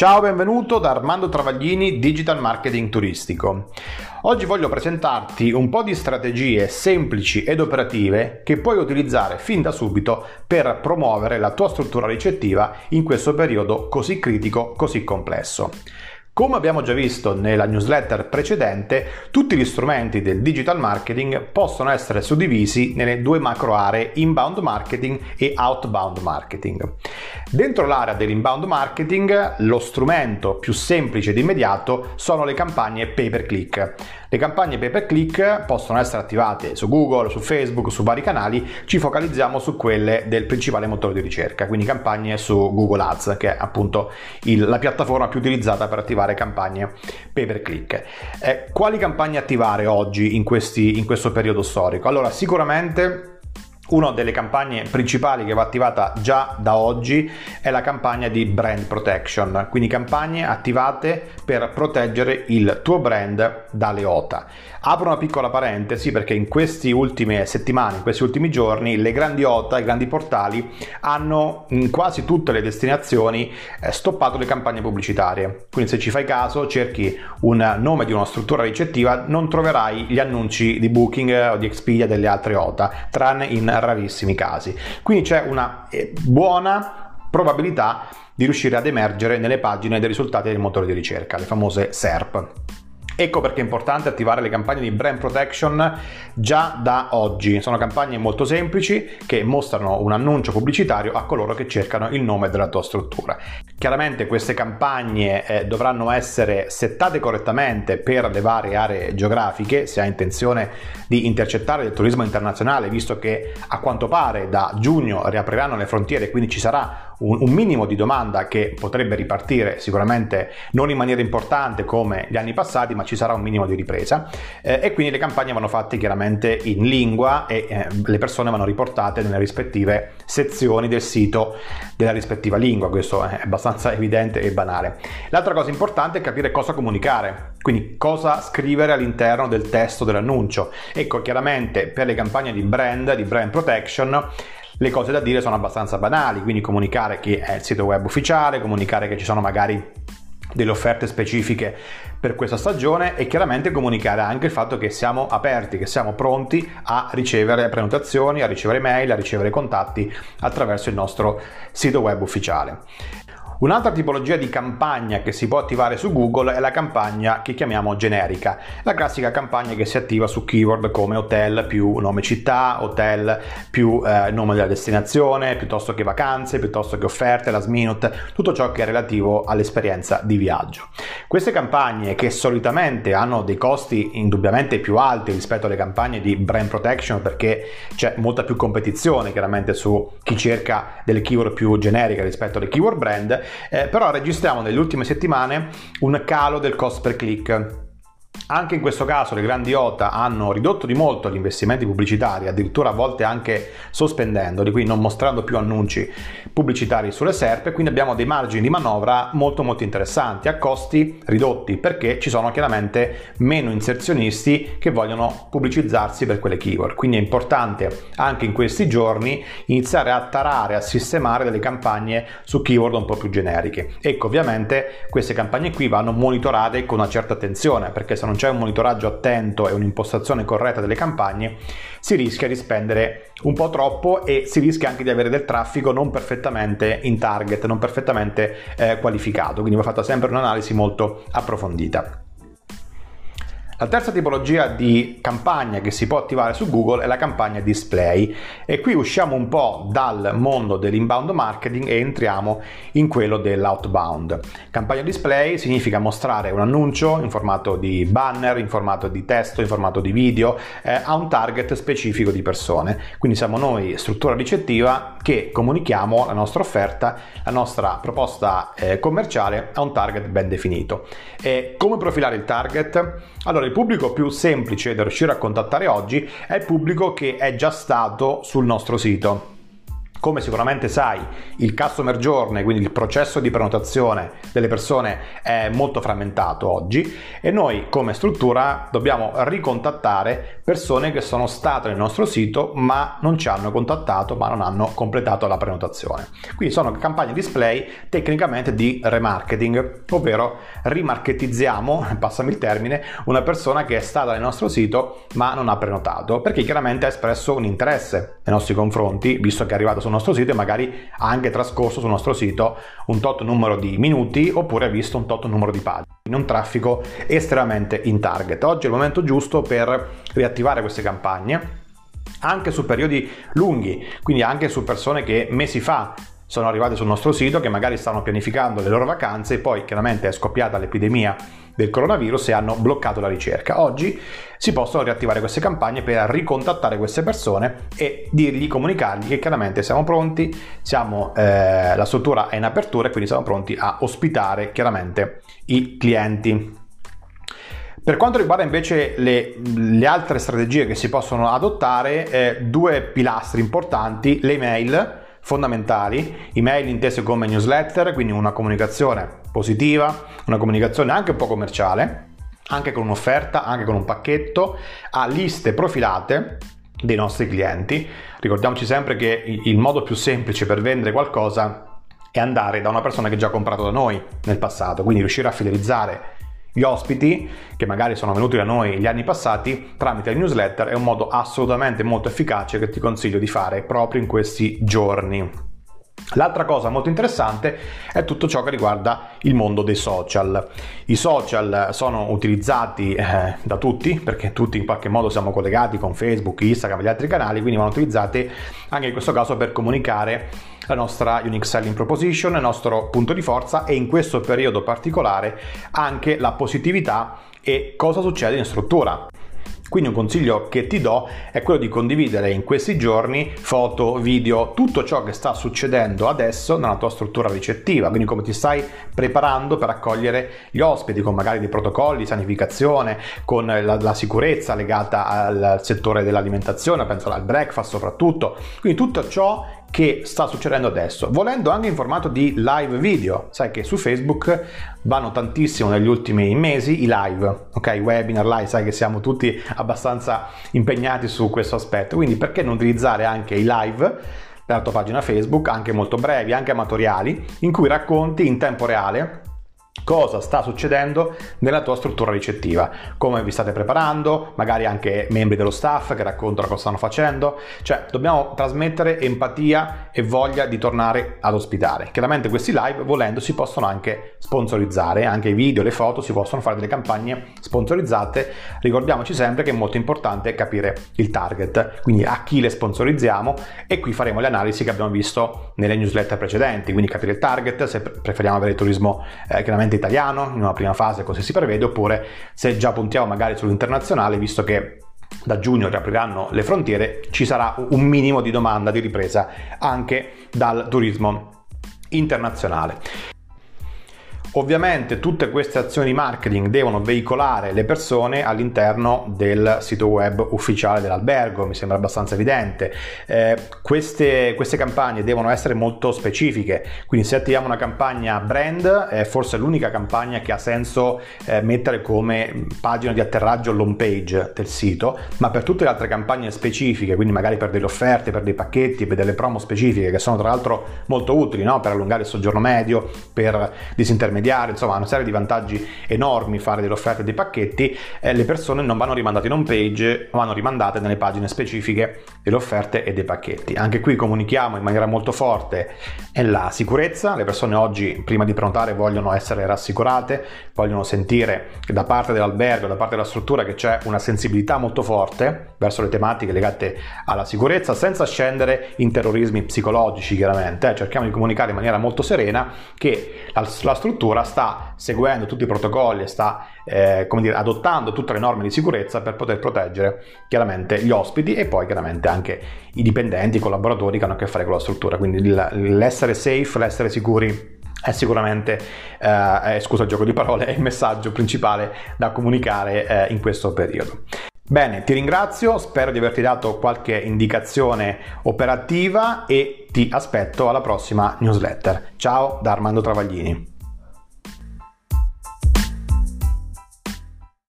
Ciao, benvenuto da Armando Travaglini, Digital Marketing Turistico. Oggi voglio presentarti un po' di strategie semplici ed operative che puoi utilizzare fin da subito per promuovere la tua struttura ricettiva in questo periodo così critico, così complesso. Come abbiamo già visto nella newsletter precedente, tutti gli strumenti del digital marketing possono essere suddivisi nelle due macro aree inbound marketing e outbound marketing. Dentro l'area dell'inbound marketing, lo strumento più semplice ed immediato sono le campagne pay per click. Le campagne pay per click possono essere attivate su Google, su Facebook, su vari canali. Ci focalizziamo su quelle del principale motore di ricerca, quindi campagne su Google Ads, che è appunto la piattaforma più utilizzata per attivare campagne pay per click. Quali campagne attivare oggi in questo periodo storico? Allora, sicuramente una delle campagne principali che va attivata già da oggi è la campagna di brand protection, quindi campagne attivate per proteggere il tuo brand dalle OTA. Apro una piccola parentesi perché in queste ultime settimane, in questi ultimi giorni, le grandi OTA, i grandi portali hanno in quasi tutte le destinazioni stoppato le campagne pubblicitarie. Quindi se ci fai caso, cerchi un nome di una struttura ricettiva, non troverai gli annunci di Booking o di Expedia, delle altre OTA, tranne in rarissimi casi. Quindi c'è una buona probabilità di riuscire ad emergere nelle pagine dei risultati del motore di ricerca, le famose SERP. Ecco perché è importante attivare le campagne di brand protection già da oggi. Sono campagne molto semplici che mostrano un annuncio pubblicitario a coloro che cercano il nome della tua struttura. Chiaramente queste campagne dovranno essere settate correttamente per le varie aree geografiche, se hai intenzione di intercettare il turismo internazionale, visto che a quanto pare da giugno riapriranno le frontiere, quindi ci sarà un minimo di domanda che potrebbe ripartire, sicuramente non in maniera importante come gli anni passati, ma ci sarà un minimo di ripresa e quindi le campagne vanno fatte chiaramente in lingua e le persone vanno riportate nelle rispettive sezioni del sito della rispettiva lingua. Questo è abbastanza evidente e banale. L'altra cosa importante è capire cosa comunicare, quindi cosa scrivere all'interno del testo dell'annuncio. Ecco, chiaramente per le campagne di brand protection, le cose da dire sono abbastanza banali, quindi comunicare che è il sito web ufficiale, comunicare che ci sono magari delle offerte specifiche per questa stagione e chiaramente comunicare anche il fatto che siamo aperti, che siamo pronti a ricevere prenotazioni, a ricevere mail, a ricevere contatti attraverso il nostro sito web ufficiale. Un'altra tipologia di campagna che si può attivare su Google è la campagna che chiamiamo generica, la classica campagna che si attiva su keyword come hotel più nome città, hotel più nome della destinazione, piuttosto che vacanze, piuttosto che offerte, last minute, tutto ciò che è relativo all'esperienza di viaggio. Queste campagne, che solitamente hanno dei costi indubbiamente più alti rispetto alle campagne di brand protection, perché c'è molta più competizione chiaramente su chi cerca delle keyword più generiche rispetto alle keyword brand, però registriamo nelle ultime settimane un calo del cost per click. Anche in questo caso le grandi OTA hanno ridotto di molto gli investimenti pubblicitari, addirittura a volte anche sospendendoli, quindi non mostrando più annunci pubblicitari sulle SERP, quindi abbiamo dei margini di manovra molto interessanti a costi ridotti, perché ci sono chiaramente meno inserzionisti che vogliono pubblicizzarsi per quelle keyword. Quindi è importante anche in questi giorni iniziare a tarare, a sistemare delle campagne su keyword un po' più generiche. Ecco, ovviamente queste campagne qui vanno monitorate con una certa attenzione, perché se non c'è un monitoraggio attento e un'impostazione corretta delle campagne, si rischia di spendere un po' troppo e si rischia anche di avere del traffico non perfettamente in target, non perfettamente qualificato, quindi va fatta sempre un'analisi molto approfondita. La terza tipologia di campagna che si può attivare su Google è la campagna display, e qui usciamo un po' dal mondo dell'inbound marketing e entriamo in quello dell'outbound. Campagna display significa mostrare un annuncio in formato di banner, in formato di testo, in formato di video a un target specifico di persone. Quindi siamo noi, struttura ricettiva, che comunichiamo la nostra offerta, la nostra proposta commerciale a un target ben definito. E come profilare il target? Allora, il pubblico più semplice da riuscire a contattare oggi è il pubblico che è già stato sul nostro sito. Come sicuramente sai, il customer journey, quindi il processo di prenotazione delle persone, è molto frammentato oggi e noi come struttura dobbiamo ricontattare persone che sono state nel nostro sito ma non ci hanno contattato, ma non hanno completato la prenotazione. Quindi sono campagne display tecnicamente di remarketing, ovvero rimarketizziamo, passami il termine, una persona che è stata nel nostro sito ma non ha prenotato, perché chiaramente ha espresso un interesse nei nostri confronti, visto che è arrivato sul nostro sito e magari ha anche trascorso sul nostro sito un tot numero di minuti oppure ha visto un tot numero di pagine. In un traffico estremamente in target. Oggi è il momento giusto per riattivare queste campagne anche su periodi lunghi, quindi anche su persone che mesi fa sono arrivate sul nostro sito, che magari stanno pianificando le loro vacanze e poi chiaramente è scoppiata l'epidemia del coronavirus e hanno bloccato la ricerca. Oggi si possono riattivare queste campagne per ricontattare queste persone e dirgli, comunicargli che chiaramente siamo pronti, siamo, la struttura è in apertura e quindi siamo pronti a ospitare chiaramente i clienti. Per quanto riguarda invece le altre strategie che si possono adottare, due pilastri importanti, le email fondamentali, email intese come newsletter, quindi una comunicazione positiva, una comunicazione anche un po' commerciale, anche con un'offerta, anche con un pacchetto, a liste profilate dei nostri clienti. Ricordiamoci sempre che il modo più semplice per vendere qualcosa è andare da una persona che ha già comprato da noi nel passato, quindi riuscire a fidelizzare gli ospiti che magari sono venuti da noi gli anni passati tramite il newsletter. È un modo assolutamente molto efficace che ti consiglio di fare proprio in questi giorni. L'altra cosa molto interessante è tutto ciò che riguarda il mondo dei social. I social sono utilizzati da tutti, perché tutti in qualche modo siamo collegati con Facebook, Instagram e gli altri canali, quindi vanno utilizzati anche in questo caso per comunicare la nostra Unique Selling Proposition, il nostro punto di forza e in questo periodo particolare anche la positività e cosa succede in struttura. Quindi un consiglio che ti do è quello di condividere in questi giorni foto, video, tutto ciò che sta succedendo adesso nella tua struttura ricettiva, quindi come ti stai preparando per accogliere gli ospiti, con magari dei protocolli di sanificazione, con la sicurezza legata al settore dell'alimentazione, penso al breakfast soprattutto, quindi tutto ciò che sta succedendo adesso, volendo anche in formato di live video. Sai che su Facebook vanno tantissimo negli ultimi mesi i live, ok, webinar live, sai che siamo tutti abbastanza impegnati su questo aspetto, quindi perché non utilizzare anche i live della tua pagina Facebook, anche molto brevi, anche amatoriali, in cui racconti in tempo reale cosa sta succedendo nella tua struttura ricettiva, come vi state preparando, magari anche membri dello staff che raccontano cosa stanno facendo. Cioè dobbiamo trasmettere empatia e voglia di tornare ad ospitare. Chiaramente questi live, volendo, si possono anche sponsorizzare, anche i video, le foto, si possono fare delle campagne sponsorizzate. Ricordiamoci sempre che è molto importante capire il target, quindi a chi le sponsorizziamo, e qui faremo le analisi che abbiamo visto nelle newsletter precedenti, quindi capire il target, se preferiamo avere il turismo chiaramente italiano in una prima fase, così si prevede, oppure se già puntiamo magari sull'internazionale, visto che da giugno riapriranno le frontiere, ci sarà un minimo di domanda di ripresa anche dal turismo internazionale. Ovviamente tutte queste azioni di marketing devono veicolare le persone all'interno del sito web ufficiale dell'albergo, mi sembra abbastanza evidente. Queste campagne devono essere molto specifiche, quindi se attiviamo una campagna brand, forse è l'unica campagna che ha senso mettere come pagina di atterraggio l'home page del sito, ma per tutte le altre campagne specifiche, quindi magari per delle offerte, per dei pacchetti, per delle promo specifiche, che sono tra l'altro molto utili, no? Per allungare il soggiorno medio, per disintermediare, insomma una serie di vantaggi enormi fare delle offerte e dei pacchetti, le persone non vanno rimandate in home page, vanno rimandate nelle pagine specifiche delle offerte e dei pacchetti. Anche qui comunichiamo in maniera molto forte la sicurezza. Le persone oggi prima di prenotare vogliono essere rassicurate, vogliono sentire che da parte dell'albergo, da parte della struttura, che c'è una sensibilità molto forte verso le tematiche legate alla sicurezza, senza scendere in terrorismi psicologici chiaramente. Cerchiamo di comunicare in maniera molto serena che la struttura sta seguendo tutti i protocolli e sta adottando tutte le norme di sicurezza per poter proteggere chiaramente gli ospiti e poi chiaramente anche i dipendenti, i collaboratori che hanno a che fare con la struttura. Quindi l'essere safe, l'essere sicuri è sicuramente, scusa il gioco di parole, è il messaggio principale da comunicare in questo periodo. Bene, ti ringrazio, spero di averti dato qualche indicazione operativa e ti aspetto alla prossima newsletter. Ciao da Armando Travaglini.